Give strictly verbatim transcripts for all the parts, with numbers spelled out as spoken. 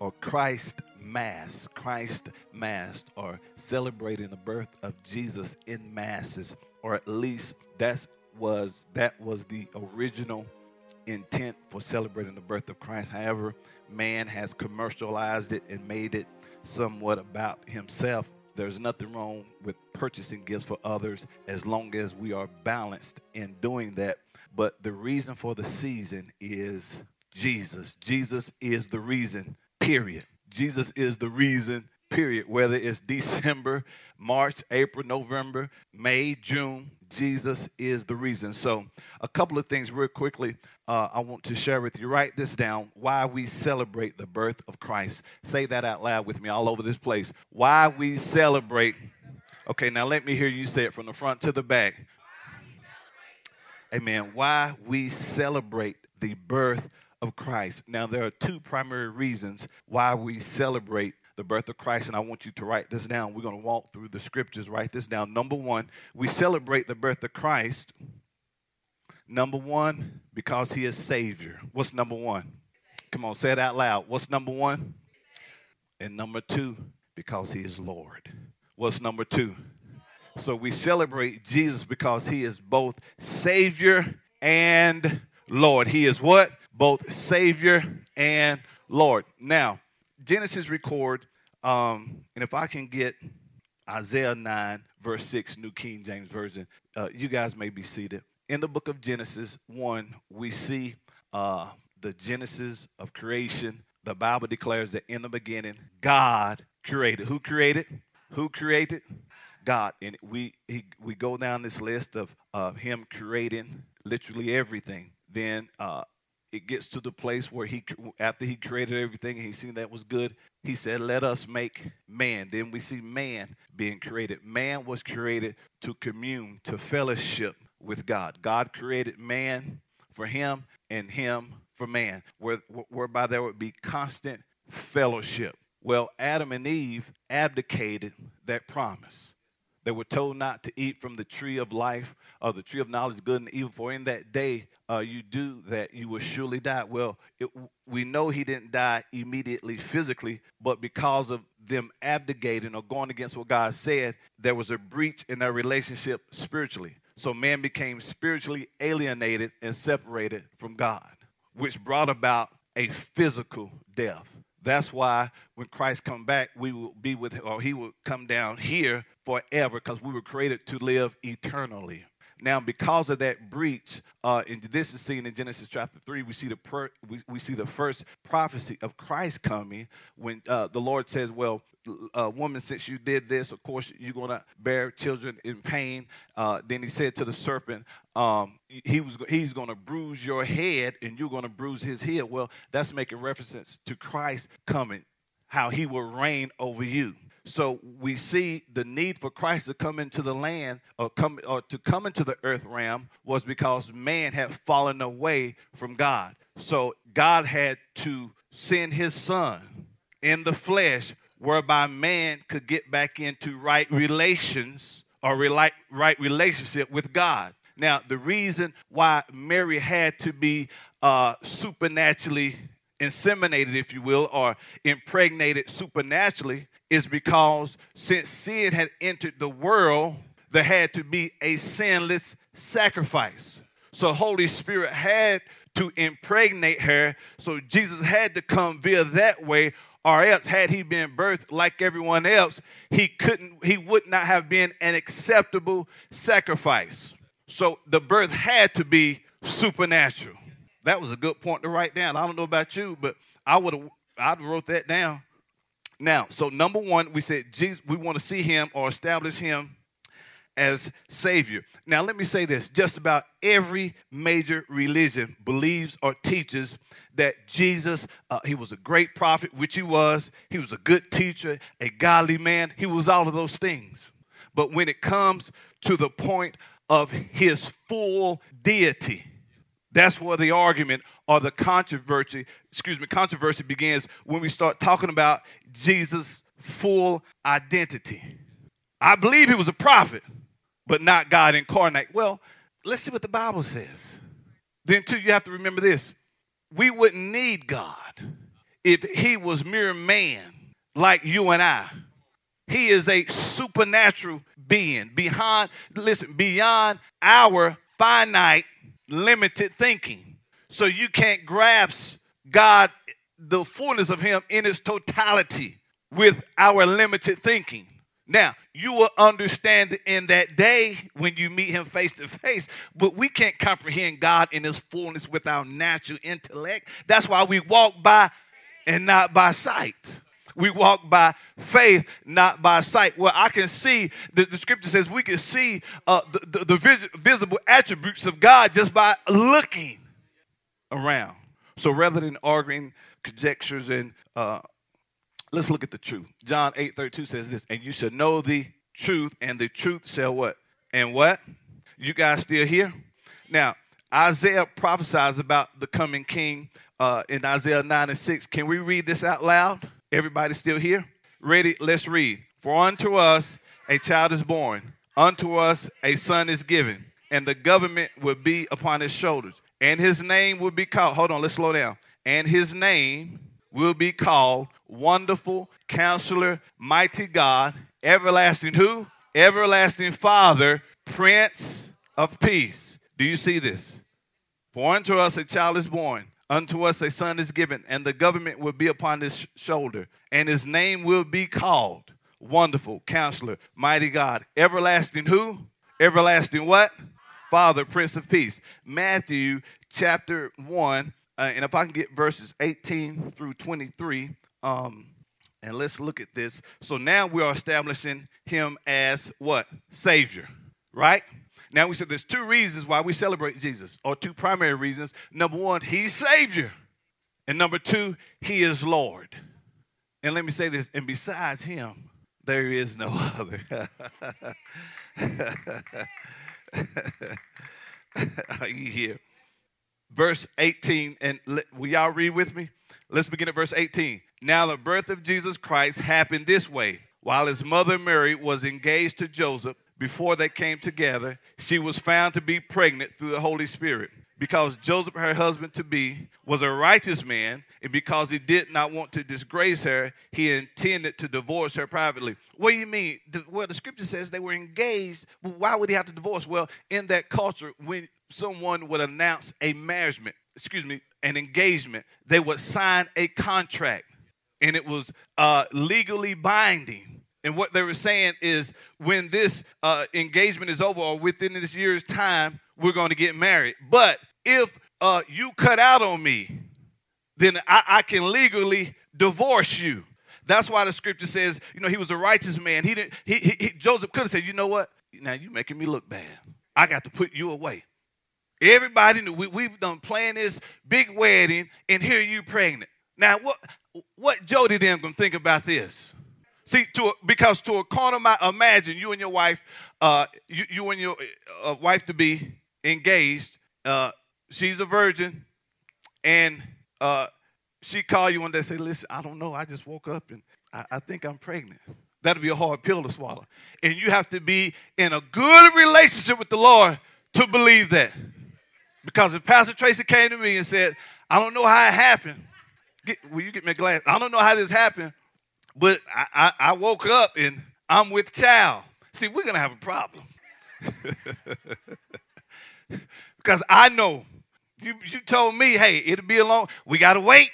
or Christ Mass. Christ Mass, or celebrating the birth of Jesus in masses, or at least that's was that was the original intent for celebrating the birth of Christ. However, man has commercialized it and made it somewhat about himself. There's nothing wrong with purchasing gifts for others as long as we are balanced in doing that. But the reason for the season is Jesus. Jesus is the reason, period. Jesus is the reason, period. Whether it's December, March, April, November, May, June, Jesus is the reason. So a couple of things real quickly uh, I want to share with you. Write this down. Why we celebrate the birth of Christ. Say that out loud with me all over this place. Why we celebrate. Okay, now let me hear you say it from the front to the back. Amen. Why we celebrate the birth of Christ. Now, there are two primary reasons why we celebrate the birth of Christ, and I want you to write this down. We're going to walk through the scriptures. Write this down. Number one, we celebrate the birth of Christ, number one, because He is Savior. What's number one? Come on, say it out loud. What's number one? And number two, because He is Lord. What's number two? So we celebrate Jesus because He is both Savior and Lord. He is what? Both Savior and Lord. Now, Genesis record, um, and if I can get Isaiah nine, verse six, New King James Version, uh, you guys may be seated. In the book of Genesis one, we see uh, the Genesis of creation. The Bible declares that in the beginning, God created. Who created? Who created? God. And we he, we go down this list of uh, Him creating literally everything. Then uh, it gets to the place where he, after He created everything and He seen that was good, He said, let us make man. Then we see man being created. Man was created to commune, to fellowship with God. God created man for Him and him for man, where, whereby there would be constant fellowship. Well, Adam and Eve abdicated that promise. They were told not to eat from the tree of life or the tree of knowledge, good and evil, for in that day uh, you do that, you will surely die. Well, it, we know He didn't die immediately physically, but because of them abdicating or going against what God said, there was a breach in their relationship spiritually. So man became spiritually alienated and separated from God, which brought about a physical death. That's why when Christ come back, we will be with Him, or He will come down here forever, because we were created to live eternally. Now, because of that breach, uh, and this is seen in Genesis chapter three, we see the per- we, we see the first prophecy of Christ coming when uh, the Lord says, well, uh, woman, since you did this, of course, you're going to bear children in pain. Uh, then He said to the serpent, um, he was he's going to bruise your head and you're going to bruise his heel. Well, that's making references to Christ coming, how He will reign over you. So we see the need for Christ to come into the land or come or to come into the earth realm was because man had fallen away from God. So God had to send His Son in the flesh, whereby man could get back into right relations or right relationship with God. Now, the reason why Mary had to be uh, supernaturally inseminated, if you will, or impregnated supernaturally, is because since sin had entered the world, there had to be a sinless sacrifice. So Holy Spirit had to impregnate her. So Jesus had to come via that way, or else had He been birthed like everyone else, he couldn't, he would not have been an acceptable sacrifice. So the birth had to be supernatural. That was a good point to write down. I don't know about you, but I would have I'd wrote that down. Now, so number one, we said Jesus, we want to see Him or establish Him as Savior. Now, let me say this. Just about every major religion believes or teaches that Jesus, uh, he was a great prophet, which he was. He was a good teacher, a godly man. He was all of those things. But when it comes to the point of his full deity, that's where the argument or the controversy, excuse me, controversy begins when we start talking about Jesus' full identity. I believe he was a prophet, but not God incarnate. Well, let's see what the Bible says. Then, too, you have to remember this. We wouldn't need God if he was mere man like you and I. He is a supernatural being beyond, listen, beyond our finite, limited thinking. So you can't grasp God, the fullness of him in its totality with our limited thinking. Now, you will understand in that day when you meet him face to face, but we can't comprehend God in his fullness with our natural intellect. That's why we walk by and not by sight. We walk by faith, not by sight. Well, I can see, the, the scripture says we can see uh, the, the, the vis- visible attributes of God just by looking around. So rather than arguing conjectures and uh, let's look at the truth. John eight thirty-two says this, and you shall know the truth, and the truth shall what? And what? You guys still here? Now, Isaiah prophesies about the coming king uh, in Isaiah nine and six. Can we read this out loud? Everybody still here? Ready? Let's read. For unto us a child is born, unto us a son is given, and the government will be upon his shoulders. And his name will be called, hold on, let's slow down. And his name will be called Wonderful Counselor, Mighty God, Everlasting who? Everlasting Father, Prince of Peace. Do you see this? For unto us a child is born, unto us a son is given, and the government will be upon his shoulder, and his name will be called Wonderful Counselor, Mighty God, Everlasting who? Everlasting what? Father, Prince of Peace. Matthew chapter one, uh, and if I can get verses eighteen through twenty-three, Um, and let's look at this. So now we are establishing him as what? Savior, right? Now we said there's two reasons why we celebrate Jesus, or two primary reasons. Number one, he's Savior. And number two, he is Lord. And let me say this, and besides him, there is no other. Are you here? Verse eighteen, and let, will y'all read with me? Let's begin at verse eighteen. Now the birth of Jesus Christ happened this way. While his mother Mary was engaged to Joseph, before they came together, she was found to be pregnant through the Holy Spirit. Because Joseph, her husband-to-be, was a righteous man, and because he did not want to disgrace her, he intended to divorce her privately. What do you mean? Well, the scripture says they were engaged. Well, why would he have to divorce? Well, in that culture, when someone would announce a marriage, excuse me, an engagement, they would sign a contract, and it was uh, legally binding. And what they were saying is when this uh, engagement is over or within this year's time, we're going to get married. But if uh, you cut out on me, then I, I can legally divorce you. That's why the scripture says, you know, he was a righteous man. He didn't. He, he, he Joseph could have said, you know what? Now you're making me look bad. I got to put you away. Everybody knew we, we've done playing this big wedding, and here you pregnant. Now, what what Jody them gonna think about this? See, to a, because to a corner of my imagine, you and your wife, uh, you, you and your uh, wife to be engaged. Uh, she's a virgin, and uh, she call you one day and say, "Listen, I don't know. I just woke up and I, I think I'm pregnant." That'll be a hard pill to swallow, and you have to be in a good relationship with the Lord to believe that. Because if Pastor Tracy came to me and said, I don't know how it happened. Get, will you get me a glass? I don't know how this happened, but I, I, I woke up and I'm with child. See, we're going to have a problem. Because I know. You, you told me, hey, it'll be a long, we got to wait.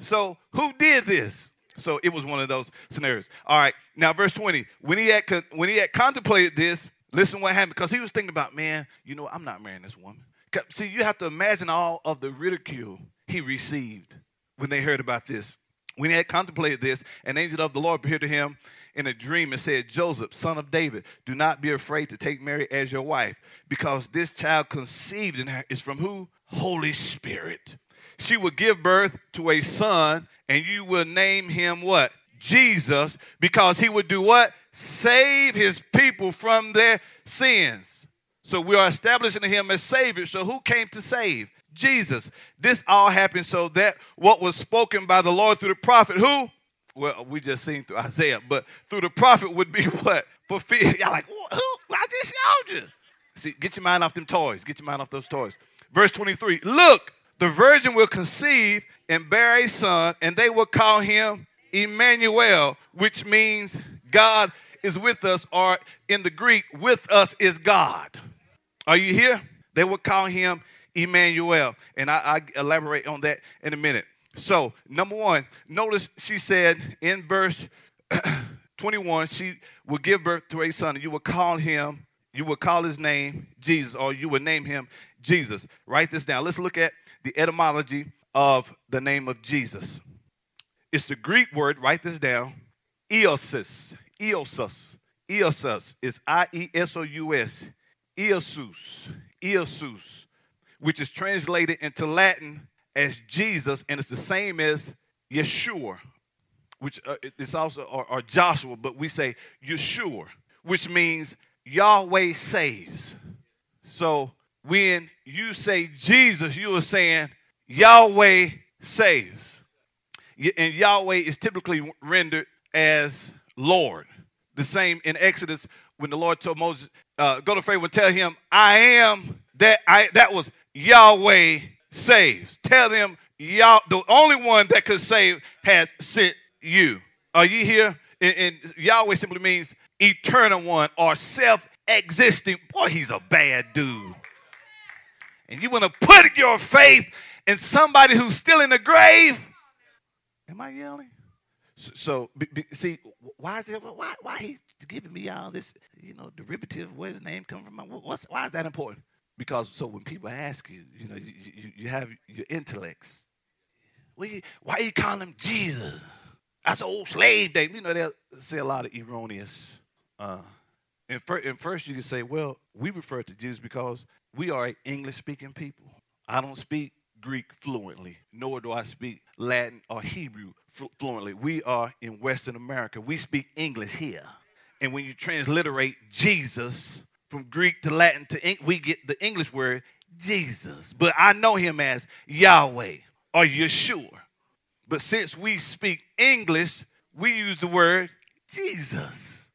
So who did this? So it was one of those scenarios. All right, now verse twenty. When he had, when he had contemplated this, listen what happened. Because he was thinking about, man, you know, I'm not marrying this woman. See, you have to imagine all of the ridicule he received when they heard about this. When he had contemplated this, an angel of the Lord appeared to him in a dream and said, Joseph, son of David, do not be afraid to take Mary as your wife, because this child conceived in her is from who? Holy Spirit. She will give birth to a son, and you will name him what? Jesus, because he would do what? Save his people from their sins. So we are establishing him as Savior. So who came to save? Jesus. This all happened so that what was spoken by the Lord through the prophet, who? Well, we just seen through Isaiah, but through the prophet would be what? Fulfilled. Y'all like, who? I just showed you. See, get your mind off them toys. Get your mind off those toys. Verse twenty-three, look, the virgin will conceive and bear a son, and they will call him Emmanuel, which means God is with us, or in the Greek, with us is God. Are you here? They will call him Emmanuel. And I, I elaborate on that in a minute. So, number one, notice she said in verse twenty-one, she will give birth to a son, and you will call him, you will call his name Jesus, or you will name him Jesus. Write this down. Let's look at the etymology of the name of Jesus. It's the Greek word, write this down, Iosis. Iosus. Iosus is I E S O U S. Iosus. Iosus. Which is translated into Latin as Jesus, and it's the same as Yeshua, which uh, is also, or, or Joshua, but we say Yeshua, which means Yahweh saves. So when you say Jesus, you are saying Yahweh saves. And Yahweh is typically rendered as Lord. The same in Exodus when the Lord told Moses, uh, go to Pharaoh and tell him, I am that I that was Yahweh saves. Tell them, Yah, the only one that could save has sent you. Are you here? And, and Yahweh simply means eternal one or self-existing. Boy, he's a bad dude. And you want to put your faith in somebody who's still in the grave? Am I yelling? So, so be, be, see, why is it? Why, why he giving me all this, you know, derivative? Where's his name come from? What's, why is that important? Because so when people ask you, you know, you, you, you have your intellects. Why, why you call him Jesus? That's an old slave name. You know, they'll say a lot of erroneous. Uh, and, fir- and first you can say, well, we refer to Jesus because we are an English-speaking people. I don't speak Greek fluently, nor do I speak Latin or Hebrew fl- fluently. We are in Western America. We speak English here. And when you transliterate Jesus from Greek to Latin to English, we get the English word Jesus. But I know him as Yahweh or Yeshua. But since we speak English, we use the word Jesus.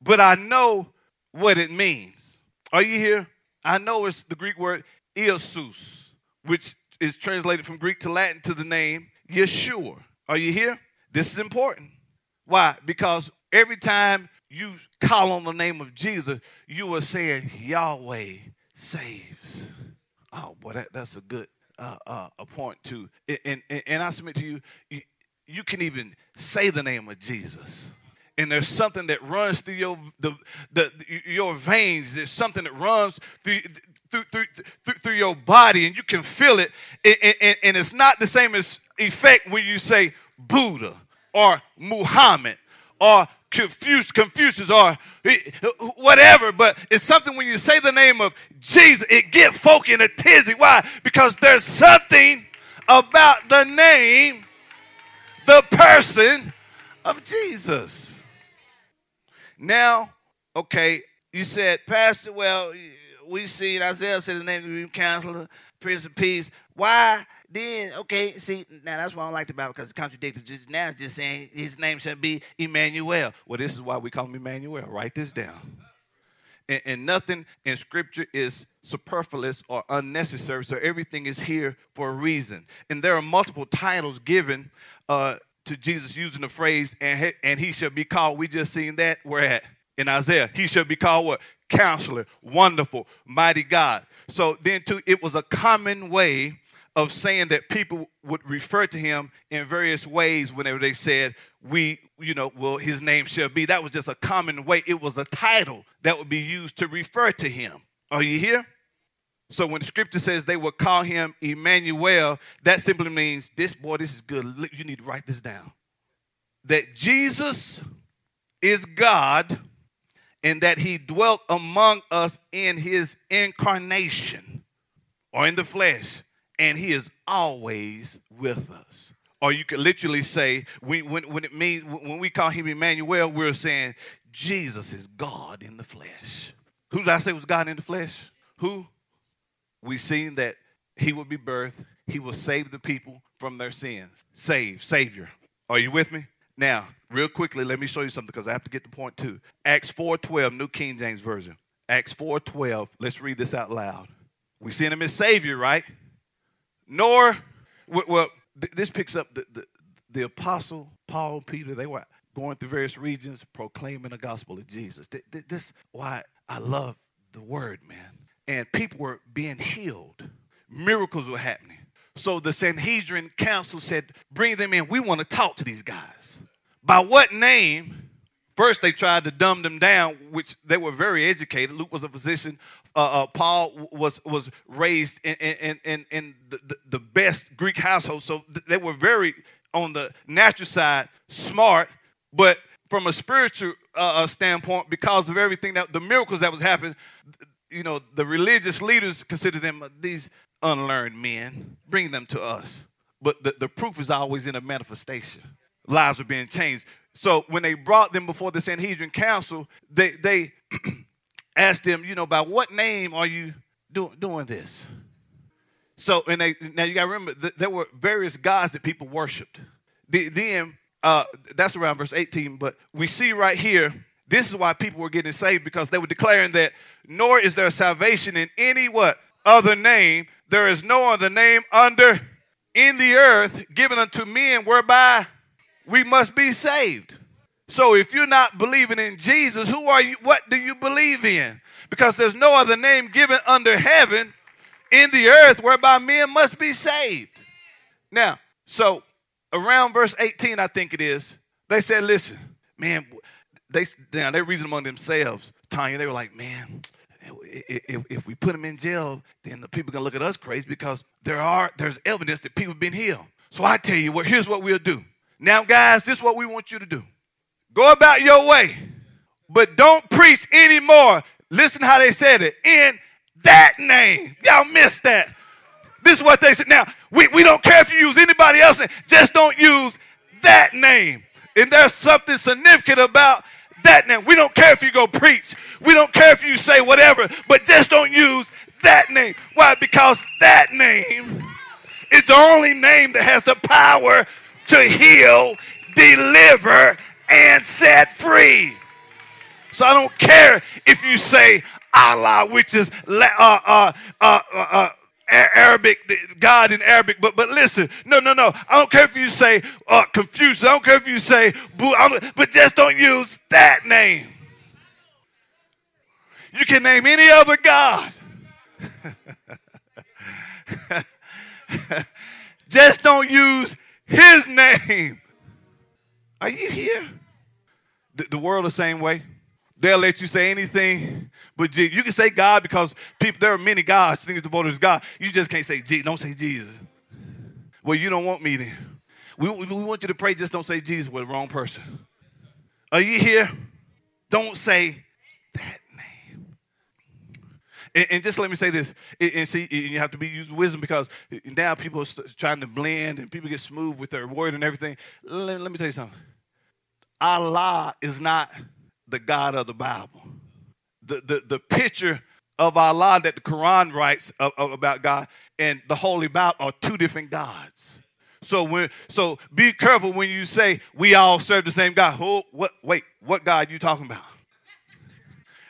But I know what it means. Are you here? I know it's the Greek word Iesus, which is translated from Greek to Latin to the name Yeshua. Are you here? This is important. Why? Because every time you call on the name of Jesus, you are saying Yahweh saves. Oh, boy, that, that's a good uh, uh, a point, too. And, and, and I submit to you, you, you can even say the name of Jesus. And there's something that runs through your the, the your veins. There's something that runs through through through through, through your body, and you can feel it. And, and, and it's not the same as effect when you say Buddha or Muhammad or Confus, Confucius or whatever. But it's something when you say the name of Jesus, it get folk in a tizzy. Why? Because there's something about the name, the person of Jesus. Now, okay, you said, Pastor, well, we see in Isaiah said the name of the counselor, Prince of Peace. Why then? Okay, see, now that's what I don't like the Bible, because it contradicted. Just, now it's just saying his name should be Emmanuel. Well, this is why we call him Emmanuel. Write this down. And, and nothing in Scripture is superfluous or unnecessary, so everything is here for a reason. And there are multiple titles given uh to Jesus using the phrase, and he, and he shall be called. We just seen that. We're at in Isaiah. He shall be called what? Counselor, Wonderful, Mighty God. So then too, it was a common way of saying that people would refer to him in various ways whenever they said, we, you know, well, his name shall be. That was just a common way. It was a title that would be used to refer to him. Are you here? So when the scripture says they will call him Emmanuel, that simply means this boy, this is good. You need to write this down. that Jesus is God and that he dwelt among us in his incarnation or in the flesh, and he is always with us. Or you can literally say, we, when, when it means when we call him Emmanuel, we're saying Jesus is God in the flesh. Who did I say was God in the flesh? Who? We've seen that he will be birthed. He will save the people from their sins. Save, Savior. Are you with me? Now, real quickly, let me show you something because I have to get to point two. Acts four twelve, New King James Version. Acts four twelve, let's read this out loud. We see him as Savior, right? Nor, well, this picks up the, the, the apostle Paul, Peter. They were going through various regions proclaiming the gospel of Jesus. This is why I love the word, man. And people were being healed. Miracles were happening. So the Sanhedrin council said, bring them in. We want to talk to these guys. By what name? First, they tried to dumb them down, which they were very educated. Luke was a physician. Uh, uh, Paul was was raised in, in, in, in the, the best Greek household. So they were very, on the natural side, smart. But from a spiritual uh, standpoint, because of everything, that the miracles that was happening, you know, the religious leaders considered them these unlearned men. Bring them to us. But the, the proof is always in a manifestation. Lives were being changed. So when they brought them before the Sanhedrin council, they they asked them, you know, by what name are you do, doing this? So, and they, now you got to remember, th- there were various gods that people worshipped. The, then, uh, that's around verse eighteen, but we see right here, this is why people were getting saved, because they were declaring that nor is there salvation in any what? Other name. There is no other name under in the earth given unto men whereby we must be saved. So if you're not believing in Jesus, who are you? What do you believe in? Because there's no other name given under heaven in the earth whereby men must be saved. Now, so around verse eighteen, I think it is, they said, listen, man, they, now they reasoned among themselves, Tanya. They were like, man, if, if we put them in jail, then the people are going to look at us crazy because there are there's evidence that people have been healed. So I tell you what, here's what we'll do. Now, guys, this is what we want you to do. Go about your way, but don't preach anymore. Listen how they said it. In that name. Y'all missed that. This is what they said. Now, we, we don't care if you use anybody else's name. Just don't use that name. And there's something significant about that name. We don't care if you go preach. We don't care if you say whatever, but just don't use that name. Why? Because that name is the only name that has the power to heal, deliver, and set free. So I don't care if you say Allah, which is uh, uh, uh, uh, Arabic, God in Arabic. But but listen, no, no, no. I don't care if you say uh, Confucius. I don't care if you say, but just don't use that name. You can name any other God. Just don't use his name. Are you here? The, the world the same way. They'll let you say anything, but G- you can say God because people, there are many gods, things devoted to God. You just can't say, G- don't say Jesus. Well, you don't want me then. We, we, we want you to pray, just don't say Jesus with the wrong person. Are you here? Don't say that name. And, and just let me say this, and, and see, you have to be using wisdom because now people are trying to blend and people get smooth with their word and everything. Let, let me tell you something. Allah is not the God of the Bible. The, the, the picture of Allah that the Quran writes of, of, about God and the Holy Bible are two different gods. So when, so be careful when you say we all serve the same God. Who? What? Wait, what God are you talking about?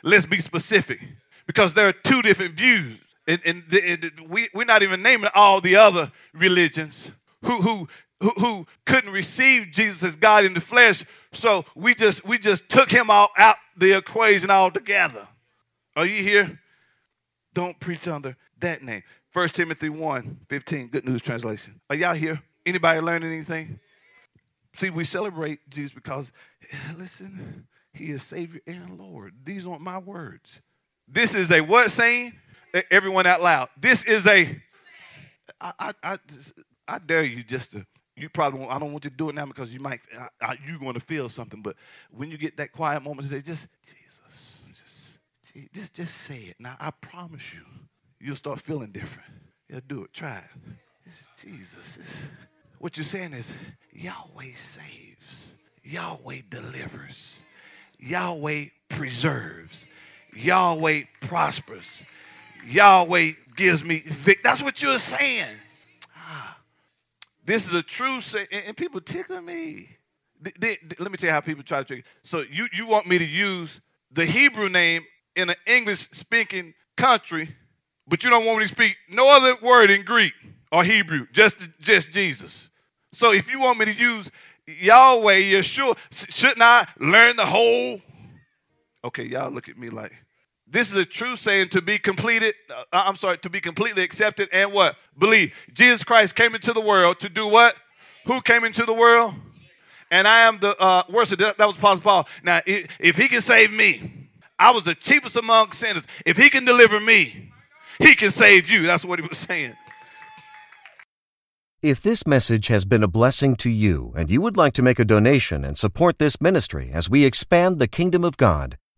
Let's be specific because there are two different views. And, and, and we, we're not even naming all the other religions who who Who, who couldn't receive Jesus as God in the flesh, so we just we just took him all out the equation altogether. Are you here? Don't preach under that name. First Timothy one fifteen, Good News Translation. Are y'all here? Anybody learning anything? See, we celebrate Jesus because, listen, he is Savior and Lord. These aren't my words. This is a what saying? Everyone out loud. This is a, I, I, I, I dare you just to you probably won't, I don't want you to do it now because you might, you're going to feel something. But when you get that quiet moment today, just, Jesus, just, just, just say it. Now, I promise you, you'll start feeling different. Yeah, do it. Try it. It's Jesus. It's, what you're saying is, Yahweh saves. Yahweh delivers. Yahweh preserves. Yahweh prospers. Yahweh gives me victory. That's what you're saying. Ah, this is a true say, and, and people tickle me. They, they, they, let me tell you how people try to trick. So you, you want me to use the Hebrew name in an English-speaking country, but you don't want me to speak no other word in Greek or Hebrew, just, just Jesus. So if you want me to use Yahweh, Yeshua, shouldn't I learn the whole? Okay, y'all look at me like, this is a true saying to be completed, uh, I'm sorry, to be completely accepted and what? Believe. Jesus Christ came into the world to do what? Who came into the world? And I am the uh, worst. That, that was Apostle Paul. Now, if, if he can save me, I was the cheapest among sinners. If he can deliver me, he can save you. That's what he was saying. If this message has been a blessing to you and you would like to make a donation and support this ministry as we expand the kingdom of God,